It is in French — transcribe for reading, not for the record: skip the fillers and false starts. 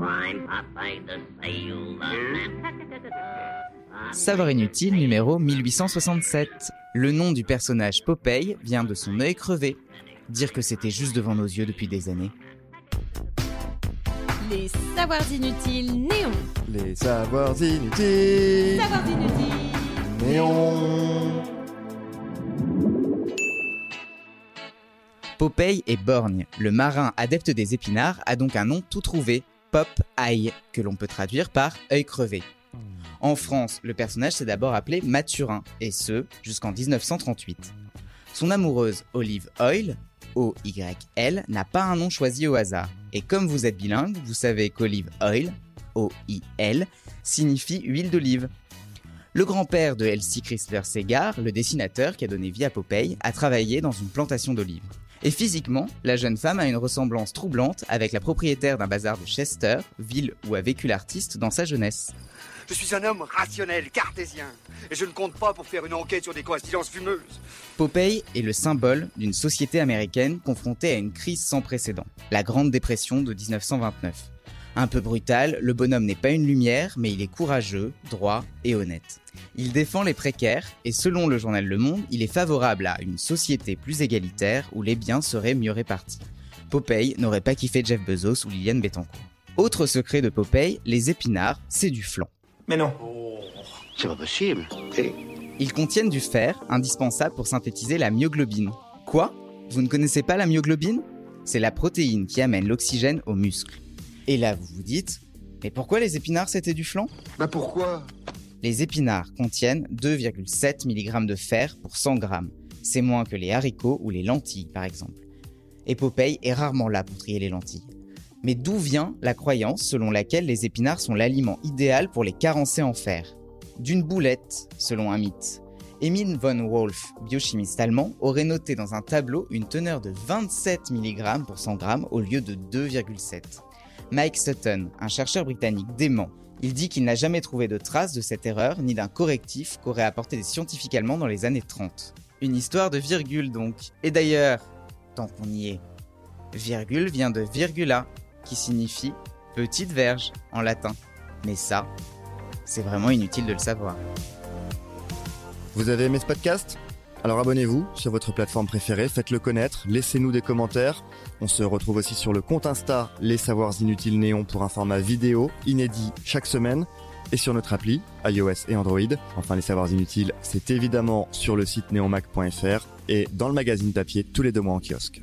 I'm Popeye the Sailor. Savoir inutile numéro 1867. Le nom du personnage Popeye vient de son œil crevé. Dire que c'était juste devant nos yeux depuis des années. Les savoirs inutiles néons. Les savoirs inutiles. Savoirs inutiles néons. Popeye est borgne. Le marin adepte des épinards a donc un nom tout trouvé, Popeye, que l'on peut traduire par œil crevé. En France, le personnage s'est d'abord appelé Mathurin, et ce, jusqu'en 1938. Son amoureuse, Olive Oyl, O-Y-L, n'a pas un nom choisi au hasard. Et comme vous êtes bilingue, vous savez qu'Olive Oyl, O-I-L, signifie huile d'olive. Le grand-père de Elsie Chrysler Segar, le dessinateur qui a donné vie à Popeye, a travaillé dans une plantation d'olives. Et physiquement, la jeune femme a une ressemblance troublante avec la propriétaire d'un bazar de Chester, ville où a vécu l'artiste dans sa jeunesse. Je suis un homme rationnel, cartésien, et je ne compte pas pour faire une enquête sur des coïncidences fumeuses. Popeye est le symbole d'une société américaine confrontée à une crise sans précédent, la Grande Dépression de 1929. Un peu brutal, le bonhomme n'est pas une lumière, mais il est courageux, droit et honnête. Il défend les précaires et selon le journal Le Monde, il est favorable à une société plus égalitaire où les biens seraient mieux répartis. Popeye n'aurait pas kiffé Jeff Bezos ou Liliane Bettencourt. Autre secret de Popeye, les épinards, c'est du flan. Mais non, c'est pas possible. Ils contiennent du fer, indispensable pour synthétiser la myoglobine. Quoi ? Vous ne connaissez pas la myoglobine ? C'est la protéine qui amène l'oxygène aux muscles. Et là, vous vous dites, mais pourquoi les épinards, c'était du flan ? Bah pourquoi ? Les épinards contiennent 2,7 mg de fer pour 100 g. C'est moins que les haricots ou les lentilles, par exemple. Et Popeye est rarement là pour trier les lentilles. Mais d'où vient la croyance selon laquelle les épinards sont l'aliment idéal pour les carencés en fer ? D'une boulette, selon un mythe. Emil von Wolff, biochimiste allemand, aurait noté dans un tableau une teneur de 27 mg pour 100 g au lieu de 2,7. Mike Sutton, un chercheur britannique, dément. Il dit qu'il n'a jamais trouvé de traces de cette erreur ni d'un correctif qu'auraient apporté des scientifiques allemands dans les années 30. Une histoire de virgule donc. Et d'ailleurs, tant qu'on y est, virgule vient de virgula, qui signifie petite verge en latin. Mais ça, c'est vraiment inutile de le savoir. Vous avez aimé ce podcast ? Alors abonnez-vous sur votre plateforme préférée, faites-le connaître, laissez-nous des commentaires. On se retrouve aussi sur le compte Insta Les Savoirs Inutiles Néons pour un format vidéo inédit chaque semaine et sur notre appli iOS et Android. Enfin, Les Savoirs Inutiles, c'est évidemment sur le site neonmac.fr et dans le magazine papier tous les 2 mois en kiosque.